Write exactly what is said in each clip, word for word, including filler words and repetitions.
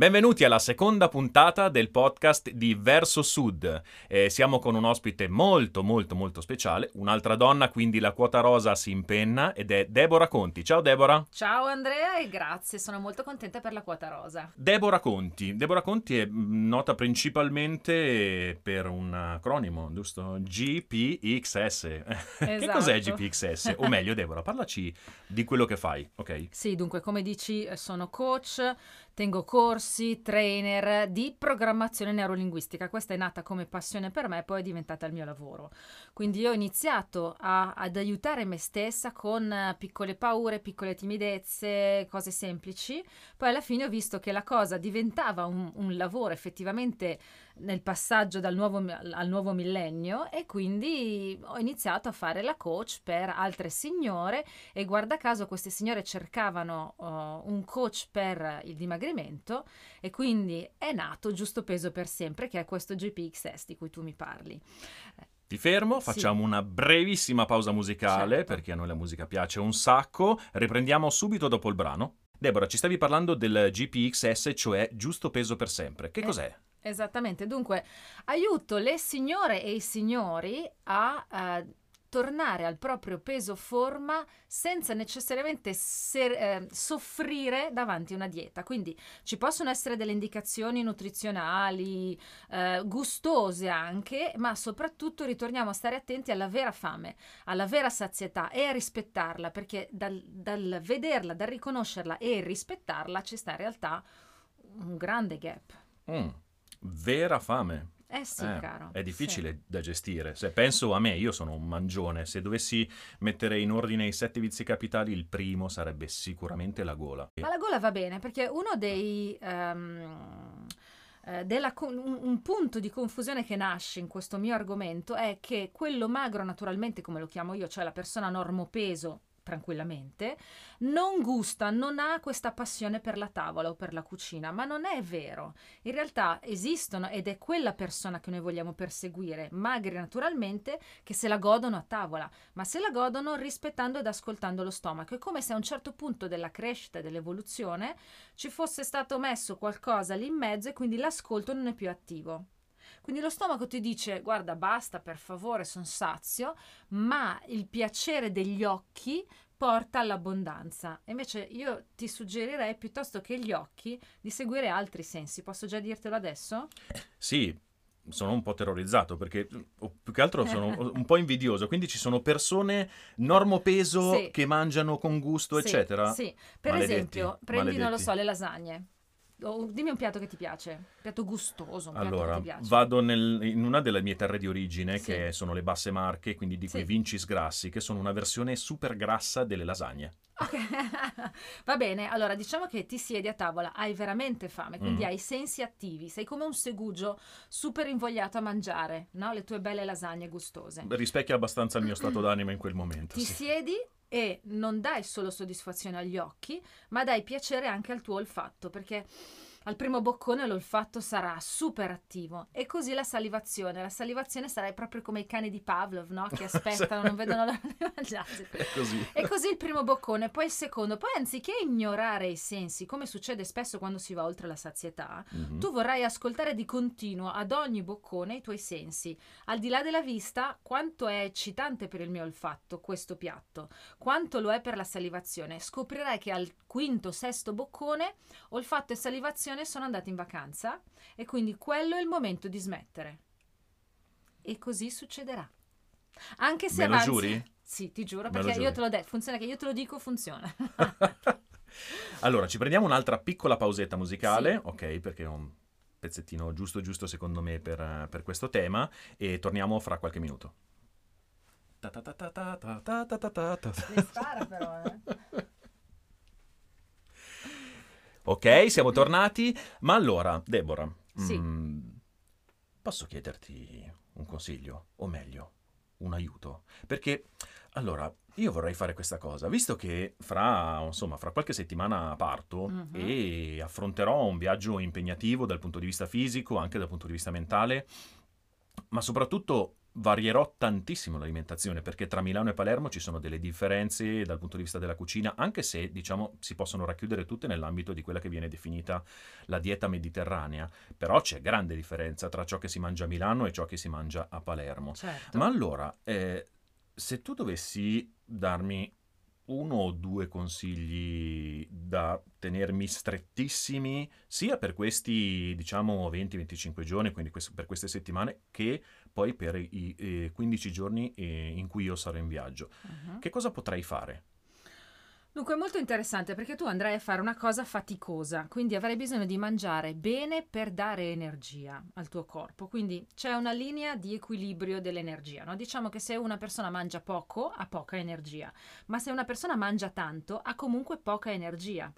Benvenuti alla seconda puntata del podcast di Verso Sud. Eh, siamo con un ospite molto molto molto speciale, un'altra donna, quindi la quota rosa si impenna, ed è Debora Conti. Ciao Debora. Ciao Andrea e grazie, sono molto contenta per la quota rosa. Debora Conti. Debora Conti è nota principalmente per un acronimo, giusto? G P X S. Esatto. Che cos'è G P X S? O meglio, Debora, parlaci di quello che fai, ok? Sì, dunque, come dici, sono coach, tengo corsi, trainer di programmazione neurolinguistica. Questa è nata come passione per me, poi è diventata il mio lavoro. Quindi io ho iniziato a, ad aiutare me stessa con piccole paure, piccole timidezze, cose semplici. Poi alla fine ho visto che la cosa diventava un, un lavoro effettivamente nel passaggio dal nuovo al nuovo millennio, e quindi ho iniziato a fare la coach per altre signore, e guarda caso queste signore cercavano uh, un coach per il dimagrimento. E quindi è nato Giusto Peso per Sempre, che è questo G P X S di cui tu mi parli. Ti fermo, facciamo sì. Una brevissima pausa musicale, certo, perché a noi la musica piace un sacco. Riprendiamo subito dopo il brano. Debora, ci stavi parlando del G P X S, cioè Giusto Peso per Sempre. Che eh. cos'è? Esattamente, dunque aiuto le signore e i signori a uh, tornare al proprio peso forma senza necessariamente ser- eh, soffrire davanti a una dieta. Quindi ci possono essere delle indicazioni nutrizionali, eh, gustose anche, ma soprattutto ritorniamo a stare attenti alla vera fame, alla vera sazietà, e a rispettarla, perché dal, dal vederla, dal riconoscerla e rispettarla ci sta in realtà un grande gap. Mm, vera fame. Eh sì, eh, caro. È difficile, sì, da gestire. Se penso a me, io sono un mangione. Se dovessi mettere in ordine i sette vizi capitali, il primo sarebbe sicuramente la gola. Ma la gola va bene, perché uno dei... Um... Della, un, un punto di confusione che nasce in questo mio argomento è che quello magro naturalmente, come lo chiamo io, cioè la persona normopeso tranquillamente, non gusta, non ha questa passione per la tavola o per la cucina, ma non è vero. In realtà esistono, ed è quella persona che noi vogliamo perseguire, magri naturalmente, che se la godono a tavola, ma se la godono rispettando ed ascoltando lo stomaco. È come se a un certo punto della crescita e dell'evoluzione ci fosse stato messo qualcosa lì in mezzo, e quindi l'ascolto non è più attivo. Quindi lo stomaco ti dice: guarda, basta, per favore, sono sazio, ma il piacere degli occhi porta all'abbondanza. Invece io ti suggerirei, piuttosto che gli occhi, di seguire altri sensi. Posso già dirtelo adesso? Sì, sono un po' terrorizzato, perché o più che altro sono un po' invidioso. Quindi ci sono persone normopeso, sì, che mangiano con gusto, sì, eccetera. Sì, per maledetti, esempio, prendi, maledetti. non lo so, le lasagne. Oh, dimmi un piatto che ti piace, un piatto gustoso, un piatto allora, che ti piace. Vado nel, in una delle mie terre di origine, sì, che sono le Basse Marche, quindi di quei, sì, Vincis grassi, che sono una versione super grassa delle lasagne. Okay. Va bene, allora diciamo che ti siedi a tavola, hai veramente fame, quindi mm. hai i sensi attivi, sei come un segugio super invogliato a mangiare, no? Le tue belle lasagne gustose. Rispecchia abbastanza il mio stato d'animo in quel momento. Ti sì. siedi e non dai solo soddisfazione agli occhi, ma dai piacere anche al tuo olfatto, perché al primo boccone l'olfatto sarà super attivo, e così la salivazione. La salivazione sarà proprio come i cani di Pavlov, no? Che aspettano, non vedono l'ora di mangiarsi. È così. E così il primo boccone, poi il secondo. Poi, anziché ignorare i sensi, come succede spesso quando si va oltre la sazietà, mm-hmm. tu vorrai ascoltare di continuo, ad ogni boccone, i tuoi sensi. Al di là della vista, quanto è eccitante per il mio olfatto questo piatto, quanto lo è per la salivazione. Scoprirai che al quinto, sesto boccone, olfatto e salivazione sono andati in vacanza, e quindi quello è il momento di smettere. E così succederà. Anche se Me avanzi... lo giuri? Sì, ti giuro, Me perché giuri. io te l'ho detto, funziona che io te lo dico, funziona. Allora, ci prendiamo un'altra piccola pausetta musicale, sì, ok, perché è un pezzettino giusto giusto secondo me per, per questo tema, e torniamo fra qualche minuto. Ta ta ta ta ta ta ta ta ta. Mi spara però, eh. Ok, siamo tornati. Ma allora, Debora, sì. mh, posso chiederti un consiglio? O meglio, un aiuto? Perché, allora, io vorrei fare questa cosa. Visto che fra, insomma, fra qualche settimana parto uh-huh. e affronterò un viaggio impegnativo dal punto di vista fisico, anche dal punto di vista mentale, ma soprattutto varierò tantissimo l'alimentazione, perché tra Milano e Palermo ci sono delle differenze dal punto di vista della cucina, anche se diciamo si possono racchiudere tutte nell'ambito di quella che viene definita la dieta mediterranea, però c'è grande differenza tra ciò che si mangia a Milano e ciò che si mangia a Palermo. Certo. Ma allora, eh, se tu dovessi darmi uno o due consigli da tenermi strettissimi, sia per questi diciamo venti venticinque giorni, quindi per queste settimane, che poi per i eh, quindici giorni eh, in cui io sarò in viaggio, uh-huh. che cosa potrei fare? Dunque è molto interessante, perché tu andrai a fare una cosa faticosa, quindi avrai bisogno di mangiare bene per dare energia al tuo corpo, quindi c'è una linea di equilibrio dell'energia, no? Diciamo che se una persona mangia poco ha poca energia, ma se una persona mangia tanto ha comunque poca energia.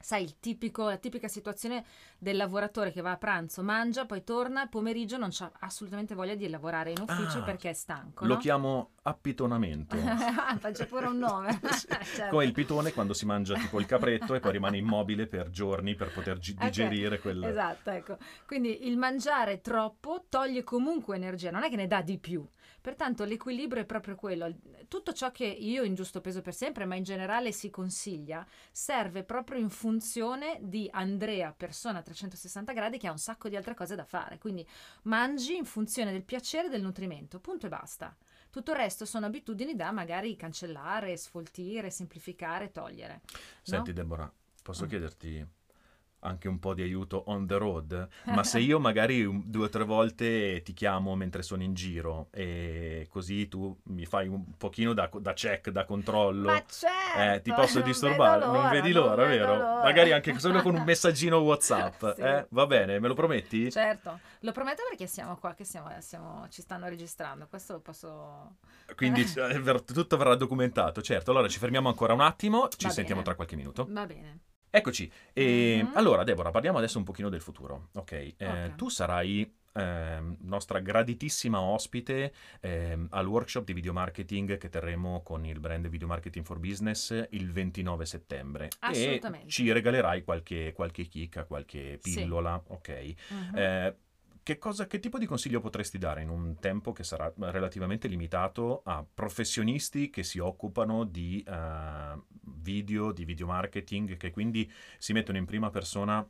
Sai, il tipico, la tipica situazione del lavoratore che va a pranzo, mangia, poi torna, al pomeriggio non c'ha assolutamente voglia di lavorare in ufficio ah, perché è stanco. Lo no? chiamo appitonamento. Faccio pure un nome. Sì. Certo. Come il pitone quando si mangia tipo il capretto e poi rimane immobile per giorni per poter gi- digerire okay. quel... Esatto, ecco. Quindi il mangiare troppo toglie comunque energia, non è che ne dà di più. Pertanto l'equilibrio è proprio quello. Tutto ciò che io in Giusto Peso per Sempre, ma in generale si consiglia, serve proprio in funzione di Andrea, persona a trecentosessanta gradi, che ha un sacco di altre cose da fare. Quindi mangi in funzione del piacere e del nutrimento, punto e basta. Tutto il resto sono abitudini da magari cancellare, sfoltire, semplificare, togliere. Senti, no? Debora, posso mm. chiederti anche un po' di aiuto on the road? Ma se io magari due o tre volte ti chiamo mentre sono in giro, e così tu mi fai un pochino da, da check, da controllo. Ma certo, eh, ti posso non disturbare, vedo l'ora, non vedi l'ora, non vero? L'ora. Magari anche solo con un messaggino WhatsApp. Sì. eh? Va bene, me lo prometti? Certo, lo prometto, perché siamo qua, che siamo, siamo, ci stanno registrando, questo lo posso... Quindi tutto verrà documentato, certo. Allora ci fermiamo ancora un attimo, ci va sentiamo bene. Tra qualche minuto. Va bene. Eccoci, e mm-hmm. allora Debora, parliamo adesso un pochino del futuro, ok? Eh, okay. Tu sarai eh, nostra graditissima ospite eh, al workshop di video marketing che terremo con il brand Video Marketing for Business il ventinove settembre. Assolutamente. E ci regalerai qualche, qualche chicca, qualche pillola, sì. ok? Mm-hmm. Eh, Che, cosa, che tipo di consiglio potresti dare in un tempo che sarà relativamente limitato a professionisti che si occupano di uh, video, di video marketing, che quindi si mettono in prima persona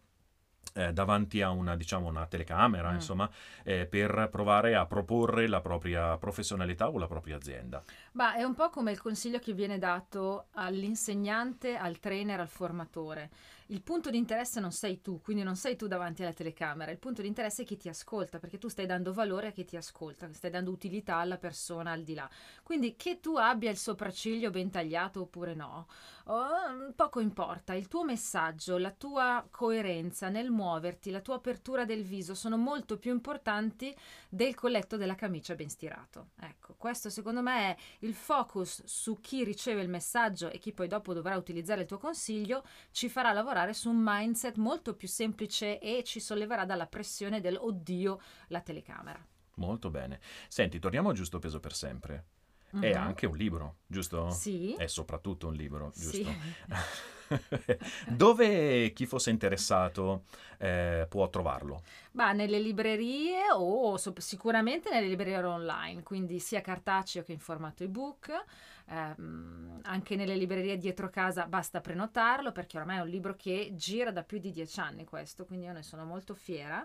eh, davanti a una, diciamo, una telecamera, mm. insomma, eh, per provare a proporre la propria professionalità o la propria azienda? Bah, è un po' come il consiglio che viene dato all'insegnante, al trainer, al formatore. Il punto di interesse non sei tu, quindi non sei tu davanti alla telecamera, il punto di interesse è chi ti ascolta, perché tu stai dando valore a chi ti ascolta, stai dando utilità alla persona al di là. Quindi che tu abbia il sopracciglio ben tagliato oppure no, oh, poco importa, il tuo messaggio, la tua coerenza nel muoverti, la tua apertura del viso sono molto più importanti del colletto della camicia ben stirato. Ecco, questo secondo me è il focus su chi riceve il messaggio e chi poi dopo dovrà utilizzare il tuo consiglio, ci farà lavorare su un mindset molto più semplice e ci solleverà dalla pressione del oddio la telecamera. Molto bene. Senti, torniamo a Giusto Peso per Sempre. Mm-hmm. È anche un libro, giusto? Sì. È soprattutto un libro, giusto? Sì. Dove chi fosse interessato eh, può trovarlo? Bah, nelle librerie o so- sicuramente nelle librerie online, quindi sia cartaceo che in formato ebook. Eh, anche nelle librerie dietro casa basta prenotarlo, perché ormai è un libro che gira da più di dieci anni questo, quindi io ne sono molto fiera.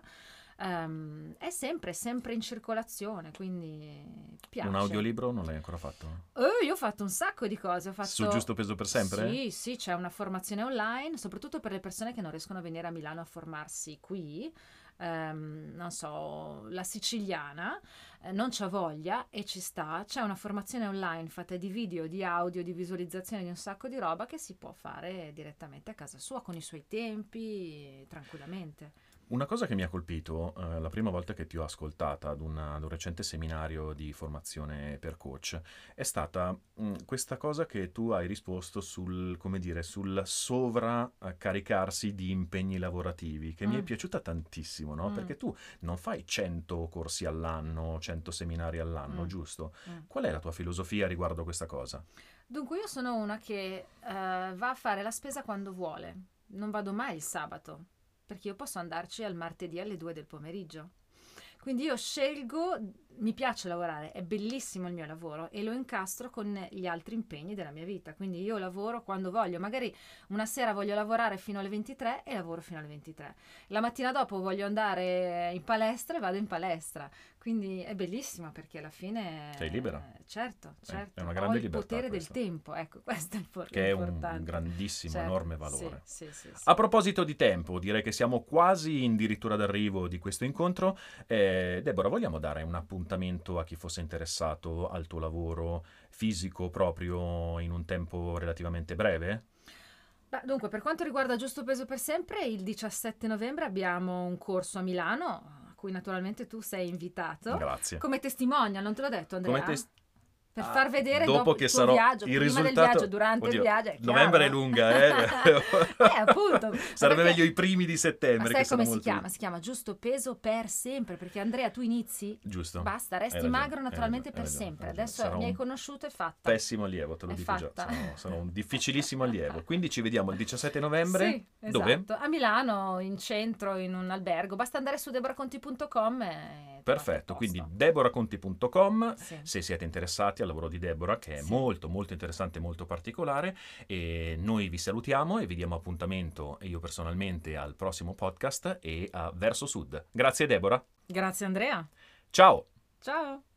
Um, è sempre sempre in circolazione, quindi piace. Un audiolibro non l'hai ancora fatto? Uh, io ho fatto un sacco di cose, ho fatto... Su Giusto Peso per Sempre? Sì, sì, c'è una formazione online, soprattutto per le persone che non riescono a venire a Milano a formarsi qui. Um, non so, la siciliana eh, non c'ha voglia e ci sta, c'è una formazione online fatta di video, di audio, di visualizzazione, di un sacco di roba che si può fare direttamente a casa sua con i suoi tempi, tranquillamente. Una cosa che mi ha colpito eh, la prima volta che ti ho ascoltata ad, una, ad un recente seminario di formazione per coach è stata mh, questa cosa che tu hai risposto sul, come dire, sul sovraccaricarsi di impegni lavorativi, che mm. mi è piaciuta tantissimo, no? Mm. Perché tu non fai cento corsi all'anno, cento seminari all'anno, mm. giusto? Mm. Qual è la tua filosofia riguardo a questa cosa? Dunque io sono una che uh, va a fare la spesa quando vuole, non vado mai il sabato, perché io posso andarci al martedì alle due del pomeriggio. Quindi io scelgo mi piace lavorare, è bellissimo il mio lavoro e lo incastro con gli altri impegni della mia vita, quindi io lavoro quando voglio, magari una sera voglio lavorare fino alle ventitré e lavoro fino alle ventitré, la mattina dopo voglio andare in palestra e vado in palestra, quindi è bellissimo perché alla fine... Sei libera? Eh, certo, certo, è una grande ho il libertà potere questo. Del tempo, ecco, questo è importante. Che è un grandissimo, certo, enorme valore. Sì, sì, sì, sì. A proposito di tempo, direi che siamo quasi addirittura d'arrivo di questo incontro, eh, Debora, vogliamo dare un appuntamento a chi fosse interessato al tuo lavoro fisico proprio in un tempo relativamente breve? Beh, dunque, per quanto riguarda Giusto Peso per Sempre, il diciassette novembre abbiamo un corso a Milano a cui naturalmente tu sei invitato. Grazie. Come testimonial, non te l'ho detto Andrea? Come tes- Per ah, far vedere dopo, dopo che il tuo sarò viaggio, il prima risultato... del viaggio, durante Oddio, il viaggio, è novembre è lunga, eh? eh appunto. Sarebbe perché... meglio i primi di settembre. Ma sai che come si molto... chiama? Si chiama Giusto Peso per Sempre, perché Andrea tu inizi, giusto, basta, resti ragione, magro naturalmente ragione, per ragione, sempre. Ragione. Adesso sarò mi hai conosciuto, è fatta. Pessimo allievo, te lo è dico fatta. già, sono un difficilissimo allievo. Quindi ci vediamo il diciassette novembre, sì, dove? Esatto. A Milano, in centro, in un albergo, basta andare su debora conti punto com. Perfetto, quindi debora conti punto com, sì. Se siete interessati al lavoro di Debora, che è sì. molto molto interessante, molto particolare, e noi vi salutiamo e vi diamo appuntamento io personalmente al prossimo podcast e a Verso Sud. Grazie Debora. Grazie Andrea. Ciao. Ciao.